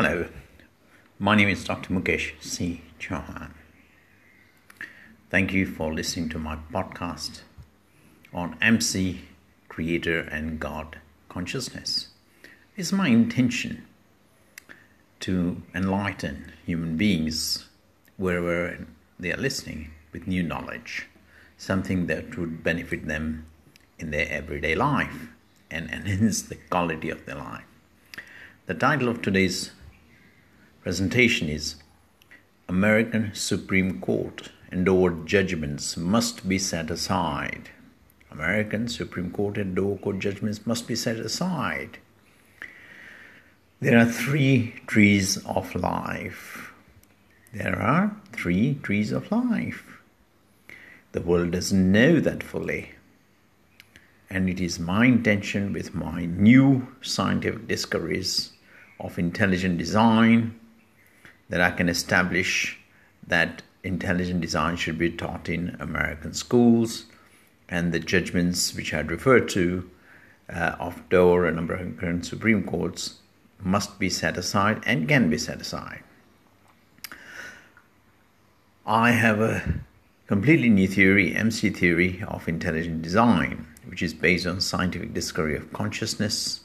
Hello, my name is Dr. Mukesh C. Chauhan. Thank you for listening to my podcast on MC, Creator and God Consciousness. It's my intention to enlighten human beings wherever they are listening with new knowledge, something that would benefit them in their everyday life and enhance the quality of their life. The title of today's presentation is American Supreme Court endured judgments must be set aside. American Supreme Court and Dover Court judgments must be set aside. There are three trees of life. The world doesn't know that fully. And it is my intention with my new scientific discoveries of intelligent design that I can establish that intelligent design should be taught in American schools, and the judgments which I referred to of Dover and American Supreme Courts must be set aside and can be set aside. I have a completely new theory, MC Theory, of intelligent design, which is based on scientific discovery of consciousness,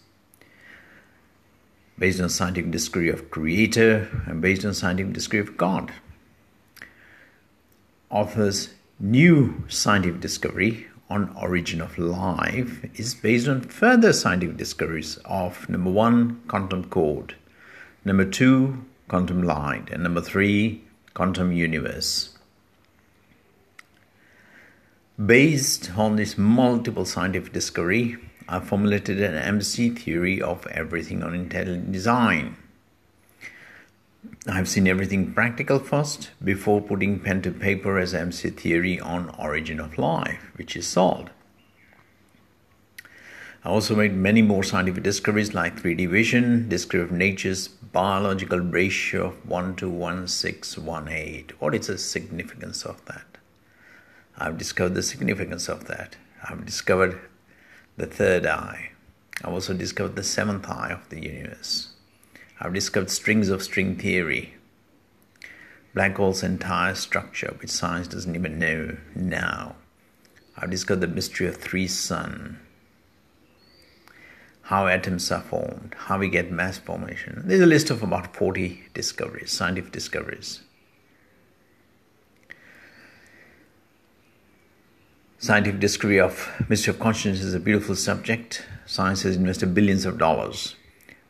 based on scientific discovery of Creator, and based on scientific discovery of God. Author's new scientific discovery on origin of life is based on further scientific discoveries of number one, quantum code, number two, quantum light, and number three, quantum universe. Based on this multiple scientific discovery, I formulated an MC theory of everything on intelligent design. I've seen everything practical first before putting pen to paper as MC theory on origin of life, which is solved. I also made many more scientific discoveries like 3D vision, discovery of nature's biological ratio of 1 to 1618. What is the significance of that? I've discovered the significance of that. I've discovered the third eye. I've also discovered the seventh eye of the universe. I've discovered strings of string theory. Black hole's entire structure, which science doesn't even know now. I've discovered the mystery of three suns. How atoms are formed. How we get mass formation. There's a list of about 40 discoveries, scientific discoveries. Scientific discovery of mystery of consciousness is a beautiful subject. Science has invested billions of dollars,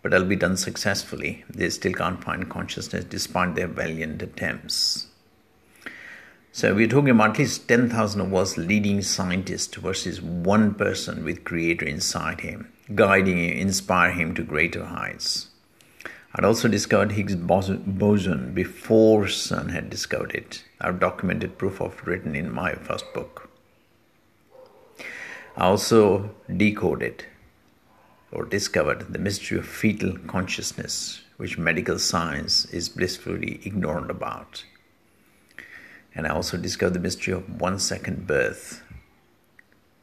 but it'll be done successfully. They still can't find consciousness despite their valiant attempts. So we're talking about at least 10,000 of us leading scientists versus one person with Creator inside him, guiding him, inspiring him to greater heights. I'd also discovered Higgs boson before Sun had discovered it. I've documented proof of it written in my first book. I also decoded or discovered the mystery of fetal consciousness, which medical science is blissfully ignorant about. And I also discovered the mystery of 1 second birth.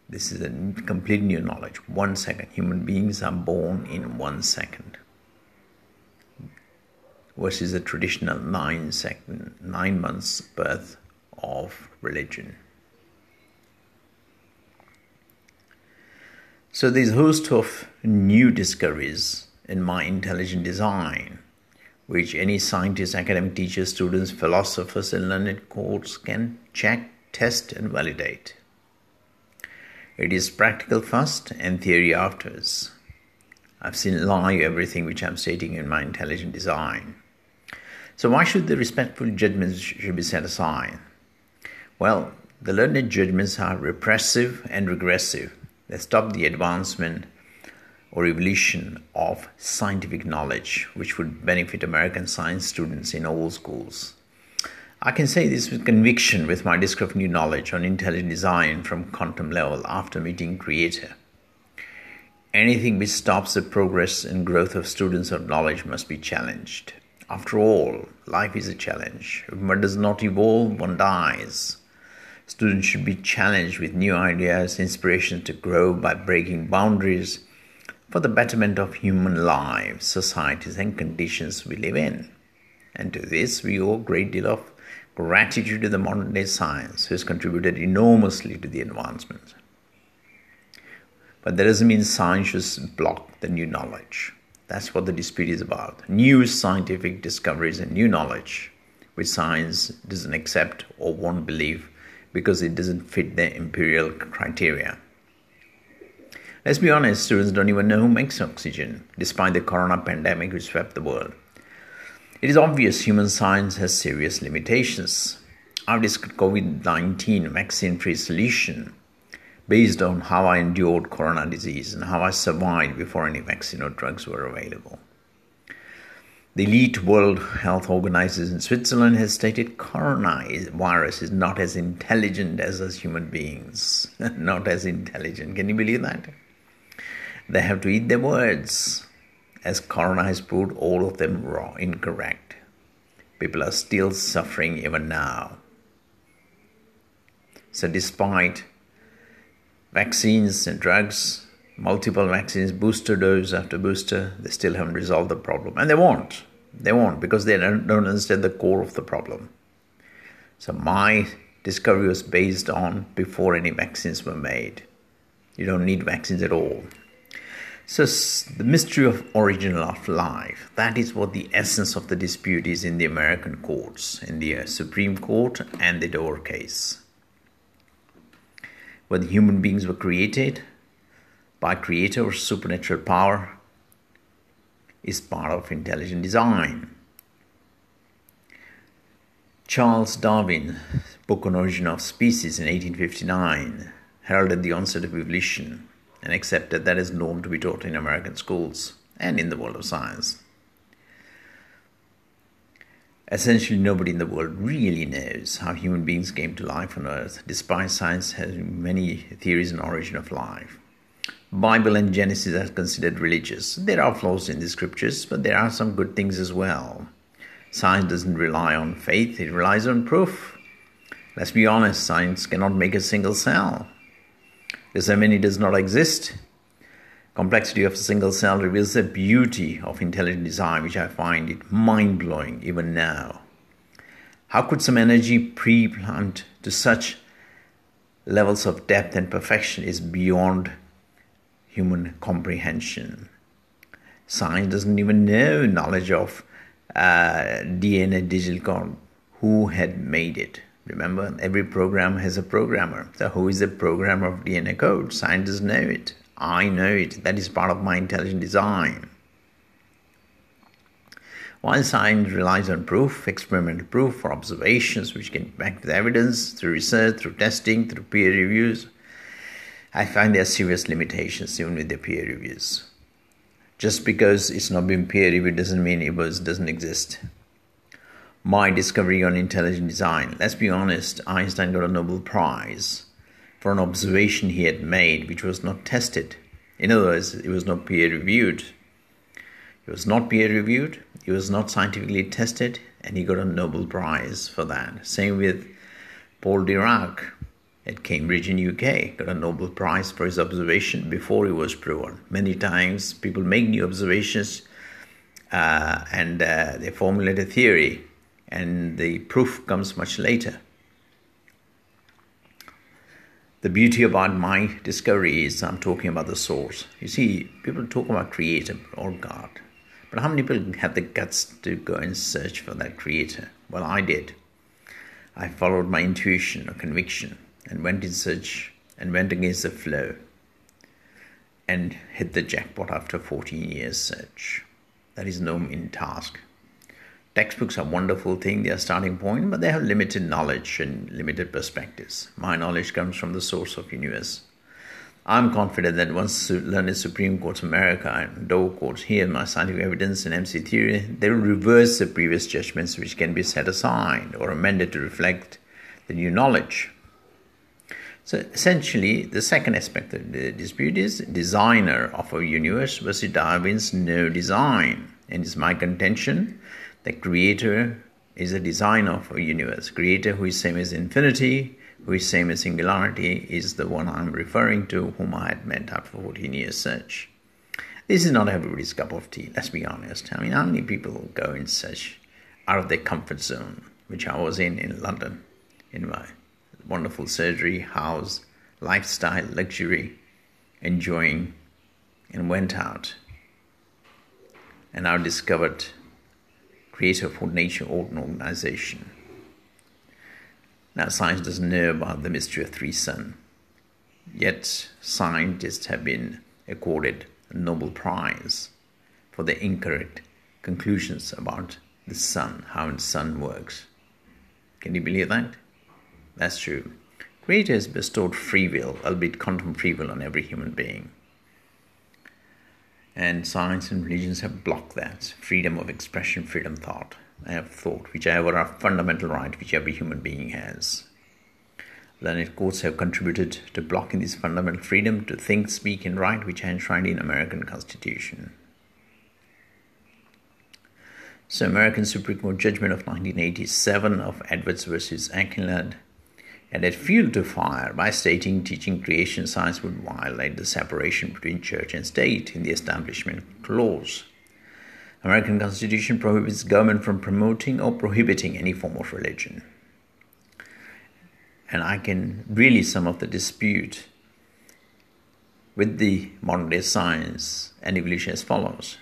This is a complete new knowledge. 1 second. Human beings are born in 1 second versus the traditional 9 months birth of religion. So there's a host of new discoveries in my intelligent design, which any scientist, academic teacher, students, philosophers and learned courts can check, test and validate. It is practical first and theory afterwards. I've seen live everything which I'm stating in my intelligent design. So why should the respectful judgments should be set aside? Well, the learned judgments are repressive and regressive. They stop the advancement or evolution of scientific knowledge, which would benefit American science students in all schools. I can say this with conviction with my discovery of new knowledge on intelligent design from quantum level after meeting Creator. Anything which stops the progress and growth of students of knowledge must be challenged. After all, life is a challenge. If one does not evolve, one dies. Students should be challenged with new ideas, inspirations to grow by breaking boundaries, for the betterment of human lives, societies and conditions we live in. And to this we owe a great deal of gratitude to the modern day science, who has contributed enormously to the advancements. But that doesn't mean science should block the new knowledge. That's what the dispute is about. New scientific discoveries and new knowledge, which science doesn't accept or won't believe because it doesn't fit their imperial criteria. Let's be honest, students don't even know who makes oxygen, despite the corona pandemic which swept the world. It is obvious human science has serious limitations. I've discussed COVID-19 vaccine-free solution based on how I endured corona disease and how I survived before any vaccine or drugs were available. The elite World Health Organization in Switzerland has stated coronavirus is not as intelligent as us human beings. Not as intelligent. Can you believe that? They have to eat their words, as corona has proved all of them wrong, incorrect. People are still suffering even now. So despite vaccines and drugs, multiple vaccines, booster dose after booster, they still haven't resolved the problem. And they won't. They won't, because they don't understand the core of the problem. So my discovery was based on before any vaccines were made. You don't need vaccines at all. So the mystery of origin of life, that is what the essence of the dispute is in the American courts, in the Supreme Court and the Dover case. Whether human beings were created by creator or supernatural power is part of intelligent design. Charles Darwin's book on Origin of Species in 1859 heralded the onset of evolution, and accepted that as norm to be taught in American schools and in the world of science. Essentially, nobody in the world really knows how human beings came to life on Earth, despite science having many theories on origin of life. Bible and Genesis are considered religious. There are flaws in the scriptures, but there are some good things as well. Science doesn't rely on faith, it relies on proof. Let's be honest, science cannot make a single cell. The harmony does not exist. Complexity of a single cell reveals the beauty of intelligent design, which I find it mind-blowing even now. How could some energy pre-plant to such levels of depth and perfection is beyond human comprehension. Science doesn't even know knowledge of DNA digital code, who had made it. Remember, every program has a programmer. So who is the programmer of DNA code? Scientists know it. I know it. That is part of my intelligent design. While science relies on proof, experimental proof or observations which can be backed with evidence through research, through testing, through peer reviews, I find there are serious limitations even with the peer reviews. Just because it's not been peer reviewed doesn't mean it doesn't exist. My discovery on intelligent design. Let's be honest, Einstein got a Nobel Prize for an observation he had made which was not tested. In other words, it was not peer-reviewed. It was not peer-reviewed, it was not scientifically tested, and he got a Nobel Prize for that. Same with Paul Dirac at Cambridge in UK, got a Nobel Prize for his observation before it was proven. Many times people make new observations and they formulate a theory, and the proof comes much later. The beauty about my discovery is I'm talking about the source. You see, people talk about creator or God, but how many people have the guts to go and search for that creator? Well, I did. I followed my intuition or conviction and went in search and went against the flow and hit the jackpot after 14 years search. That is no mean task. Textbooks are a wonderful thing, they are a starting point, but they have limited knowledge and limited perspectives. My knowledge comes from the source of universe. I'm confident that once learned Supreme Courts America and Dover Courts here, my scientific evidence and MC theory, they will reverse the previous judgments which can be set aside or amended to reflect the new knowledge. So essentially, the second aspect of the dispute is designer of a universe versus Darwin's no design. And it's my contention the creator is a designer of a universe. Creator, who is same as infinity, who is same as singularity, is the one I'm referring to, whom I had met after 14 years search. This is not everybody's cup of tea, let's be honest. I mean, how many people go in such out of their comfort zone, which I was in London, in my wonderful surgery, house, lifestyle, luxury, enjoying, and went out. And I discovered Creator for Nature organization. Now, science doesn't know about the mystery of three suns. Yet, scientists have been accorded a Nobel Prize for their incorrect conclusions about the sun, how the sun works. Can you believe that? That's true. Creator has bestowed free will, albeit quantum free will, on every human being. And science and religions have blocked that. Freedom of expression, freedom of thought. I have thought, which are a fundamental right which every human being has. Learned courts have contributed to blocking this fundamental freedom to think, speak and write, which are enshrined in American Constitution. So American Supreme Court judgment of 1987 of Edwards versus Ackermann added fuel to fire by stating teaching creation science would violate the separation between church and state in the Establishment Clause. American Constitution prohibits government from promoting or prohibiting any form of religion. And I can really sum up the dispute with the modern-day science and evolution as follows.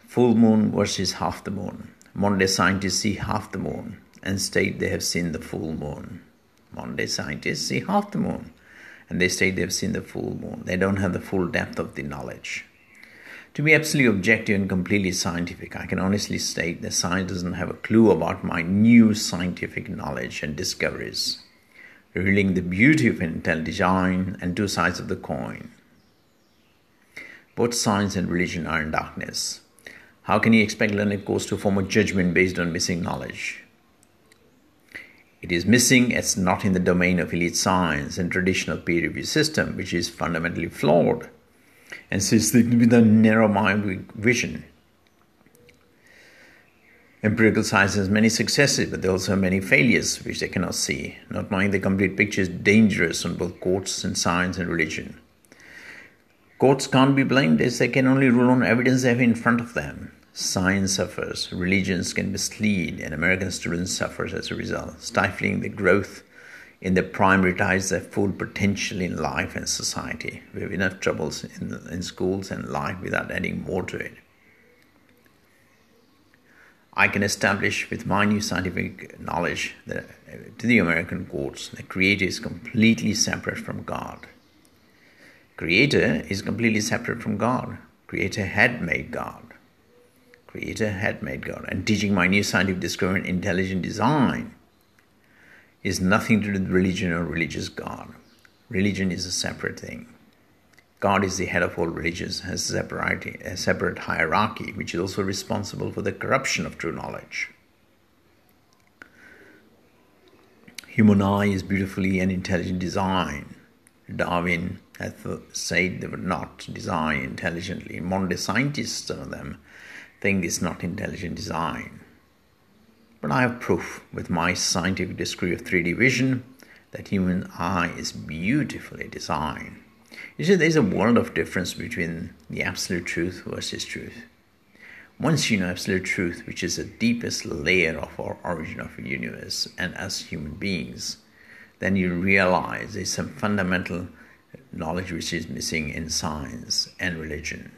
Full moon versus half the moon. Modern-day scientists see half the moon and state they have seen the full moon. Modern-day scientists see half the moon and they state they have seen the full moon. They don't have the full depth of the knowledge. To be absolutely objective and completely scientific, I can honestly state that science doesn't have a clue about my new scientific knowledge and discoveries, revealing the beauty of intelligent design and two sides of the coin. Both science and religion are in darkness. How can you expect learned course to form a judgment based on missing knowledge? It is missing as not in the domain of elite science and traditional peer review system, which is fundamentally flawed and systemic with a narrow-minded vision. Empirical science has many successes, but there are also many failures which they cannot see. Not knowing the complete picture is dangerous on both courts and science and religion. Courts can't be blamed as they can only rule on evidence they have in front of them. Science suffers, religions can mislead, and American students suffer as a result, stifling the growth in the primary ties their full potential in life and society. We have enough troubles in schools and life without adding more to it. I can establish with my new scientific knowledge that, to the American courts, that Creator is completely separate from God. Creator is completely separate from God. Creator had made God. Creator had made God. And teaching my new scientific discovery in intelligent design is nothing to do with religion or religious God. Religion is a separate thing. God is the head of all religions, has a separate hierarchy, which is also responsible for the corruption of true knowledge. Human eye is beautifully an intelligent design. Darwin hath said they would not design intelligently. Modern day scientists, some of them, think it's not intelligent design. But I have proof with my scientific discovery of 3D vision that human eye is beautifully designed. You see, there's a world of difference between the absolute truth versus truth. Once you know absolute truth, which is the deepest layer of our origin of the universe and us human beings, then you realize there's some fundamental knowledge which is missing in science and religion.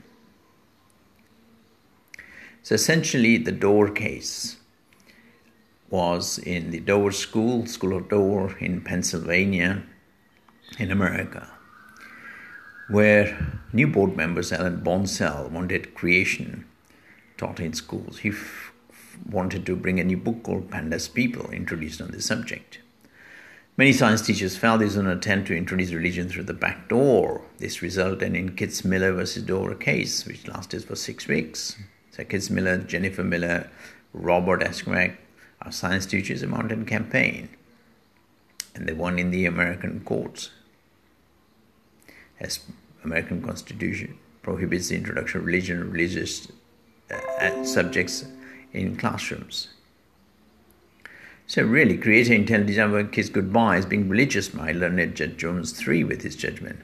So essentially, the Dover case was in the Dover School of Dover in Pennsylvania in America, where new board members Alan Bonsell wanted creation taught in schools. He wanted to bring a new book called Pandas People introduced on this subject. Many science teachers felt this was an attempt to introduce religion through the back door. This resulted in Kitzmiller versus Dover case, which lasted for 6 weeks. So Kitzmiller, Jennifer Miller, Robert Eskerac, our science teachers, a mountain campaign, and they won in the American courts, as American Constitution prohibits the introduction of religion and religious subjects in classrooms. So really, Creator intelligent work kiss goodbye as being religious by learned Judge Jones III with his judgment.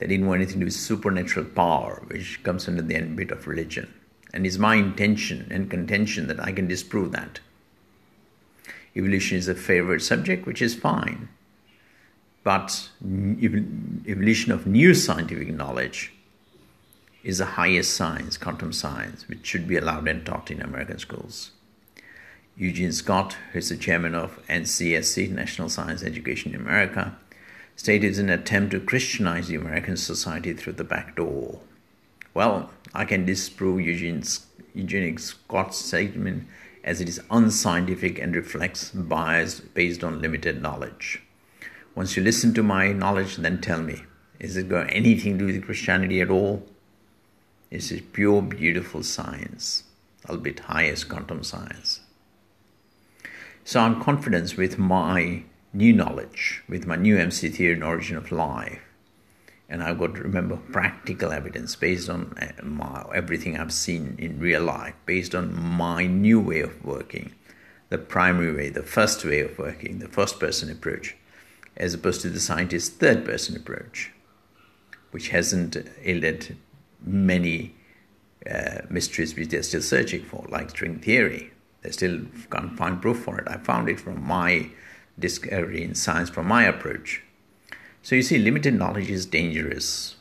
They didn't want anything to do with supernatural power, which comes under the ambit of religion. And it's my intention and contention that I can disprove that. Evolution is a favorite subject, which is fine. But evolution of new scientific knowledge is the highest science, quantum science, which should be allowed and taught in American schools. Eugene Scott, who is the chairman of NCSC, National Science Education in America, stated it's an attempt to Christianize the American society through the back door. Well, I can disprove Eugene Scott's statement as it is unscientific and reflects bias based on limited knowledge. Once you listen to my knowledge, then tell me, is it got anything to do with Christianity at all? This is pure, beautiful science, albeit highest quantum science. So I'm confident with my new knowledge, with my new MC theory and origin of life, and I've got to remember practical evidence based on everything I've seen in real life, based on my new way of working, the primary way, the first way of working, the first-person approach, as opposed to the scientist's third-person approach, which hasn't yielded many mysteries which they're still searching for, like string theory. They still can't find proof for it. I found it from my discovery in science, from my approach. So you see, limited knowledge is dangerous.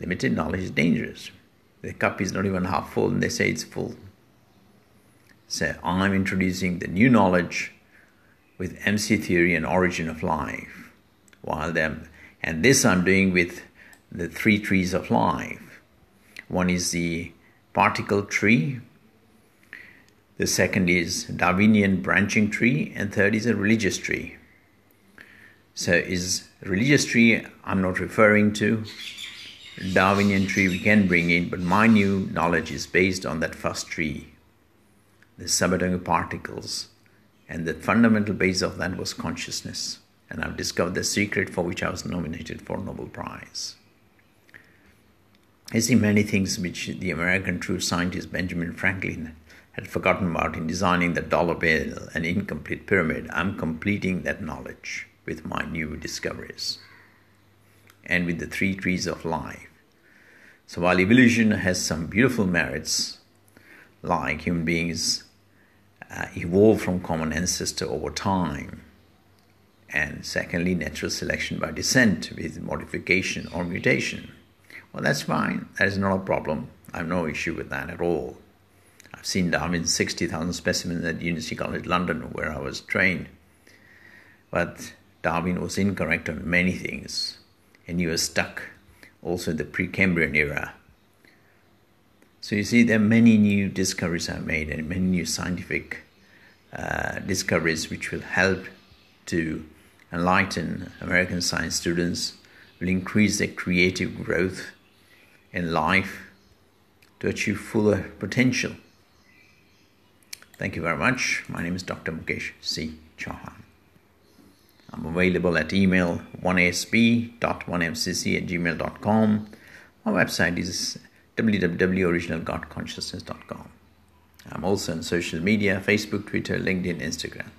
Limited knowledge is dangerous. The cup is not even half full and they say it's full. So I'm introducing the new knowledge with MC theory and origin of life. And this I'm doing with the three trees of life. One is the particle tree. The second is Darwinian branching tree. And third is a religious tree. So is religious tree I'm not referring to. Darwinian tree we can bring in, but my new knowledge is based on that first tree, the subatomic particles. And the fundamental base of that was consciousness. And I've discovered the secret for which I was nominated for Nobel Prize. I see many things which the American true scientist Benjamin Franklin had forgotten about in designing the dollar bill and incomplete pyramid. I'm completing that knowledge with my new discoveries and with the three trees of life. So while evolution has some beautiful merits, like human beings evolve from common ancestor over time, and secondly, natural selection by descent with modification or mutation. Well, that's fine. That is not a problem. I have no issue with that at all. I've seen Darwin's 60,000 specimens at University College London, where I was trained. But Darwin was incorrect on many things, and he was stuck also in the Precambrian era. So you see, there are many new discoveries I've made and many new scientific discoveries which will help to enlighten American science students, will increase their creative growth in life to achieve fuller potential. Thank you very much. My name is Dr. Mukesh C. Chauhan. I'm available at email 1asb.1mcc@gmail.com. My website is www.originalgodconsciousness.com. I'm also on social media, Facebook, Twitter, LinkedIn, Instagram.